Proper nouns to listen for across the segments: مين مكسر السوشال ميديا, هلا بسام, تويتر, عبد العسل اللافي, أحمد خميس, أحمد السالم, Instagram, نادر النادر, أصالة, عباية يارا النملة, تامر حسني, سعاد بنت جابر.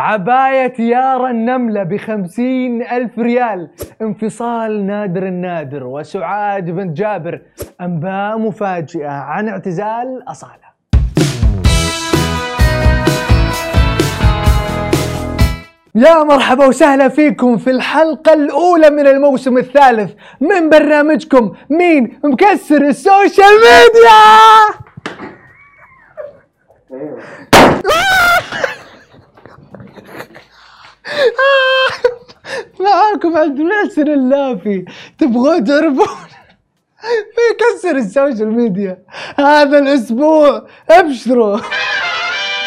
عباية يارا النملة ب50,000 ريال، انفصال نادر النادر وسعاد بنت جابر، أنباء مفاجئة عن اعتزال أصالة. يا مرحبا وسهلا فيكم في الحلقة الأولى من الموسم الثالث من برنامجكم مين مكسر السوشال ميديا. معاكم عبد العسل اللافي. تبغون تعرفون بيكسر السوشيال ميديا هذا الاسبوع؟ ابشروا.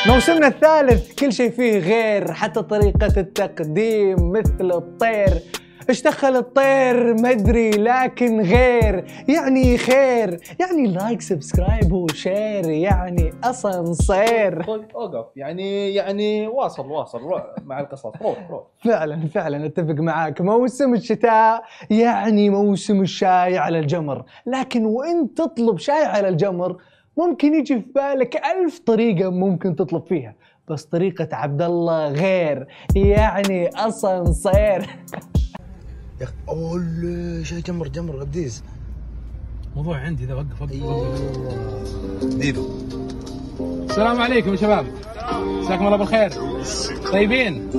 موسمنا الثالث كل شيء فيه غير، حتى طريقة التقديم مثل الطير. اشتغل الطير مدري لكن غير، يعني خير، يعني لايك سبسكرايب وشير، يعني اسانسير. اوقف، يعني واصل مع القصص. روح فعلا اتفق معاك. موسم الشتاء يعني موسم الشاي على الجمر، لكن وانت تطلب شاي على الجمر ممكن يجي في بالك 1000 طريقة ممكن تطلب فيها، بس طريقة عبد الله غير، يعني اسانسير. يا اخي اول شيء جمر قديس. موضوع عندي اذا وقف ديدو. السلام عليكم يا شباب، مساكم الله بالخير، طيبين؟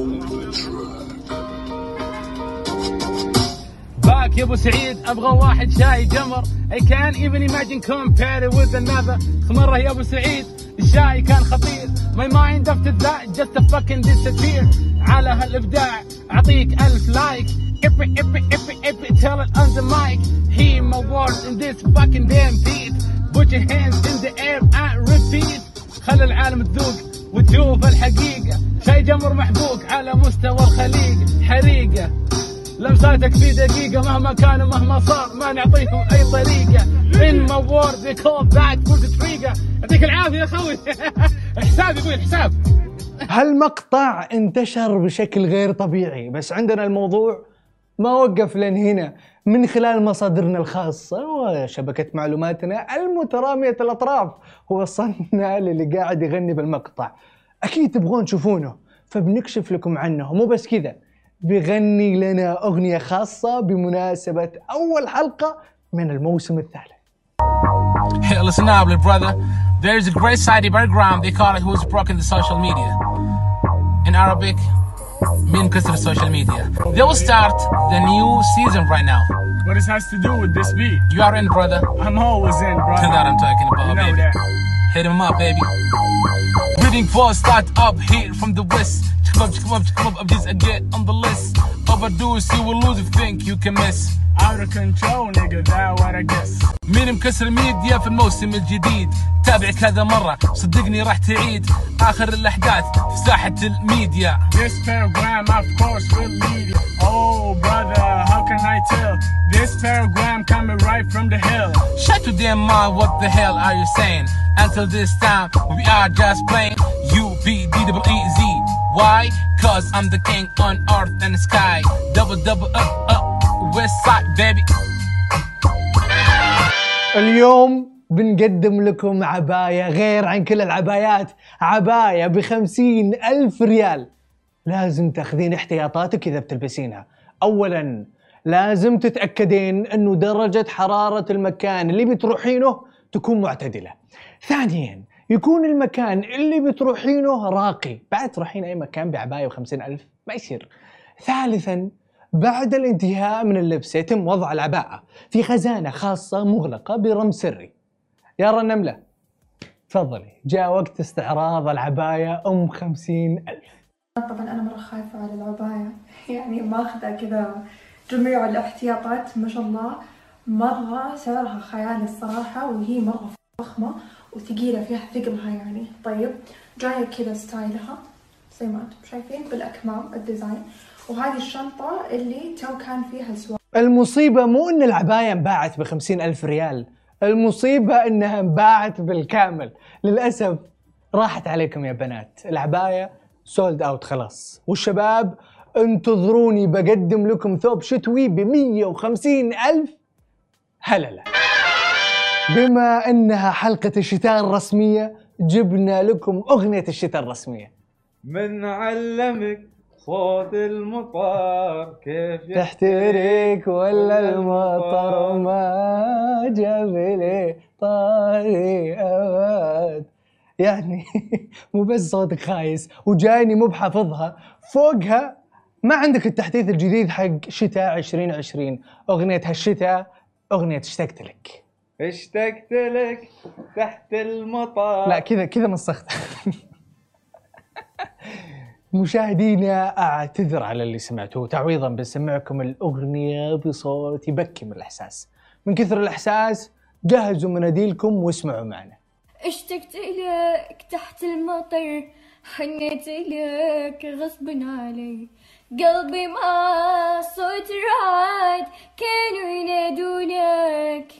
باك يا ابو سعيد، ابغى واحد شاي جمر. I can't even imagine compare it with another. مرة يا ابو سعيد الشاي كان خطير. My mind after that just a fucking disappear. على هالابداع اعطيك 1000 لايك. If it tell it on the mic. He my words in this fucking damn beat. Put your hands in the air and repeat. خلي العالم تذوق وتشوف الحقيقة. شاي جمر محبوك على مستوى الخليج. حريقة لمساتك في دقيقة، مهما كان ومهما صار ما نعطيهم أي طريقة. In my words they call that good trigger. يعطيك العافية يا خوي. الحساب يقول الحساب. هالمقطع انتشر بشكل غير طبيعي، بس عندنا الموضوع ما وقف لين هنا. من خلال مصادرنا الخاصة وشبكة معلوماتنا المترامية الأطراف وصلنا للي قاعد يغني بالمقطع، أكيد تبغون تشوفونه فبنكشف لكم عنه. مو بس كذا، بيغني لنا أغنية خاصة بمناسبة أول حلقة من الموسم الثالث. Listen up, little brother. There is a great site in Instagram. They call it who's broken the social media. In Arabic. Meen Kasr social media. They will start the new season right now. What this has to do with this beat? You are in, brother. I'm always in, brother. That I'm talking about, you know, baby. That. Hit him up, baby. Reading for start up here from the west. Come up, just again on the list. Overdose, you will lose if think you can miss. Out of control, nigga, that what I guess. مين مكسر الميديا في الموسم الجديد. تابعك هذا مرة صدقني راح تعيد. آخر الأحداث في ساحة الميديا. This program of course will lead you. Oh brother, how can I tell? This program coming right from the hill. Shut your damn mind, what the hell are you saying? Until this time, we are just playing UBDEEZ. Why? Cause I'm the king on earth and the sky. Double up, west side baby. اليوم بنقدم لكم عباية غير عن كل العبايات، عباية ب50,000 ريال. لازم تاخذين احتياطاتك إذا بتلبسينها. أولاً لازم تتأكدين أنه درجة حرارة المكان اللي بتروحينه تكون معتدلة. ثانياً يكون المكان اللي بتروحينه راقي. بعد تروحين أي مكان بعباية ب50,000 ما يصير. ثالثاً بعد الانتهاء من اللبس يتم وضع العباءة في خزانة خاصة مغلقة برمز سري. يارا النملة تفضلي، جاء وقت استعراض العباية أم 50,000. طبعا أنا مرة خايفة على العباية، يعني ماخذة كذا جميع الاحتياطات ما شاء الله. مرة سعرها خيال الصراحة، وهي مرة فخمة وثقيلة فيها ثقلها يعني. طيب جاية كذا ستايلها زي ما أنتم شايفين بالأكمام الديزاين. وهذه الشنطة اللي تو كان فيها سوالف. المصيبة مو ان العباية انباعت ب50,000 ريال، المصيبة انها انباعت بالكامل. للأسف راحت عليكم يا بنات، العباية سولد اوت خلاص. والشباب انتظروني بقدم لكم ثوب شتوي ب150,000 هللة. بما انها حلقة الشتاء الرسمية جبنا لكم اغنية الشتاء الرسمية. من علمك صوت المطر كيف تحتريك ولا المطر ما جاب لي طاري أبد. يعني مو بس صوتك خايس وجايني مو بحافظها، فوقها ما عندك التحديث الجديد حق شتاء 2020، أغنية هالشتاء، أغنية اشتقت لك. اشتقت لك تحت المطر. لا كذا كذا مسخت. مشاهدينا اعتذر على اللي سمعتوه، تعويضا بسمعكم الأغنية بصوت يبكي من الإحساس، من كثر الإحساس جهزوا مناديلكم واسمعوا معنا. اشتقت لك تحت المطر، حنيت لك غصب علي، قلبي ما صوت رعد كانوا ينادونك،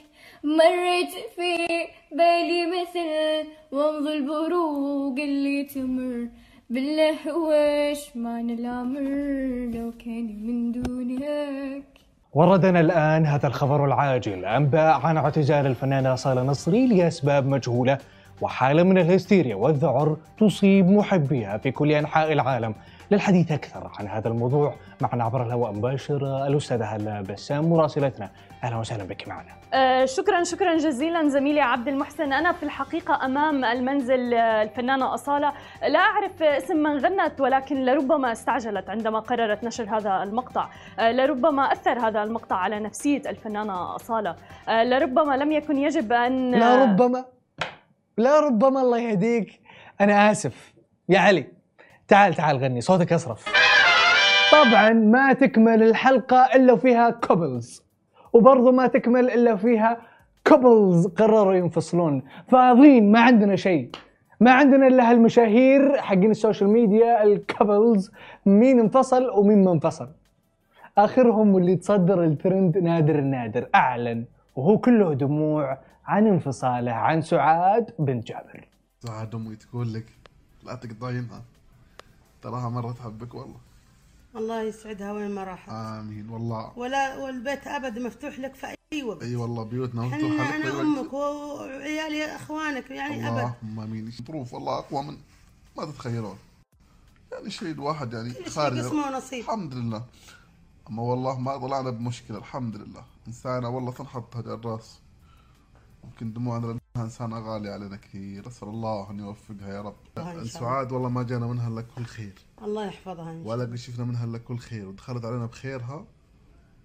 مريت في بالي مثل ومض البروق اللي تمر، بالله وش معنى الأمر لو كان من دونك. وردنا الآن هذا الخبر العاجل، أنباء عن اعتزال الفنانة أصالة نصري لأسباب مجهولة، وحالة من الهستيريا والذعر تصيب محبيها في كل أنحاء العالم. للحديث أكثر عن هذا الموضوع معنا عبر الهواء مباشرة الأستاذة هلا بسام مراسلتنا، أهلا وسهلا بك معنا. شكرا جزيلا زميلي عبد المحسن. أنا في الحقيقة أمام المنزل الفنانة أصالة، لا أعرف اسم من غنت، ولكن لربما استعجلت عندما قررت نشر هذا المقطع، لربما أثر هذا المقطع على نفسية الفنانة أصالة، لربما لم يكن يجب أن لا ربما الله يهديك، أنا آسف يا علي، تعال غني صوتك أصرف. طبعا ما تكمل الحلقة إلا فيها كوبلز، وبرضه ما تكمل إلا فيها كوبلز قرروا ينفصلون، فاضيين ما عندنا شيء، ما عندنا إلا هالمشاهير حقين السوشيال ميديا الكوبلز، مين انفصل ومين ما انفصل. آخرهم واللي تصدر الترند نادر النادر، أعلن وهو كله دموع عن انفصاله عن سعاد بنت جابر. سعاد أمي تقول لك لا تقطعينها، تراها مرة تحبك والله. الله يسعدها وين ما راحت. آمين والله. ولا والبيت أبد مفتوح لك في أي وقت. أي والله بيوتنا مفتوحة لك. أنا أمك وعيالي أخوانك يعني الله أبد. اللهم آمين. ظروف والله أقوى من ما تتخيلون. يعني شيء الواحد يعني خارج قسمه ونصيب. الحمد لله. أما والله ما طلعنا بمشكلة الحمد لله. إنسانة والله تنحط هذا الراس. ممكن دموعنا لأنها إنسانة غالية علينا كثير، أسأل الله أن يوفقها يا رب. سعاد والله ما جانا منها إلا كل خير. الله يحفظها. ولا قد شفنا منها إلا كل خير، ودخلت علينا بخيرها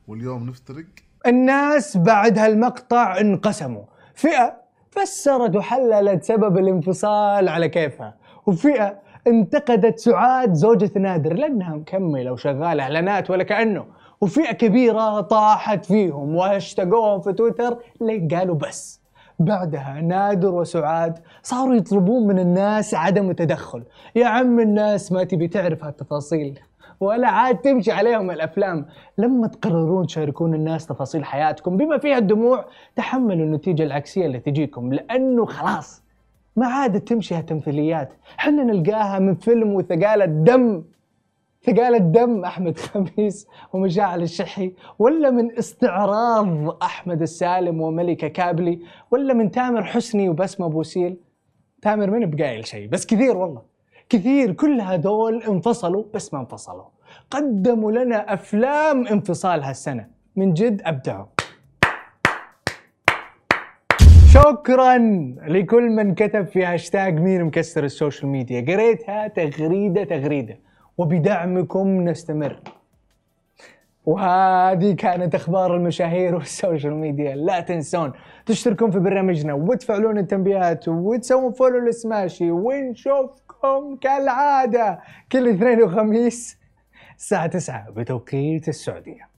واليوم نفترق. الناس بعد هالمقطع انقسموا، فئة فسرت وحللت سبب الانفصال على كيفها، وفئة انتقدت سعاد زوجة نادر لأنها مكملة وشغالة إعلانات ولا كأنه، وفئة كبيرة طاحت فيهم وهاشتاقوهم في تويتر لين قالوا بس. بعدها نادر وسعاد صاروا يطلبون من الناس عدم التدخل، يا عم الناس ما تبي تعرف هالتفاصيل ولا عاد تمشي عليهم الأفلام، لما تقررون تشاركون الناس تفاصيل حياتكم بما فيها الدموع تحملوا النتيجة العكسية اللي تجيكم، لأنه خلاص ما عادت تمشي هالتمثيليات، حنا نلقاها من فيلم وثقالة دم، ثقالة دم أحمد خميس ومشاعل الشحي، ولا من استعراض أحمد السالم وملكة كابلي، ولا من تامر حسني وبسمة بوسيل. تامر من بقايل شيء، بس كثير والله كثير، كل هذول انفصلوا بس ما انفصلوا، قدموا لنا أفلام انفصال هالسنة، من جد أبدعوا. شكرا لكل من كتب في هاشتاج مين مكسر السوشيال ميديا، قريتها تغريدة، وبدعمكم نستمر. وهذه كانت أخبار المشاهير والسوشيال ميديا، لا تنسون تشتركون في برنامجنا وتفعلون التنبيهات وتسوون فولو لسماشي، ونشوفكم كالعادة كل اثنين وخميس الساعة 9 بتوقيت السعودية.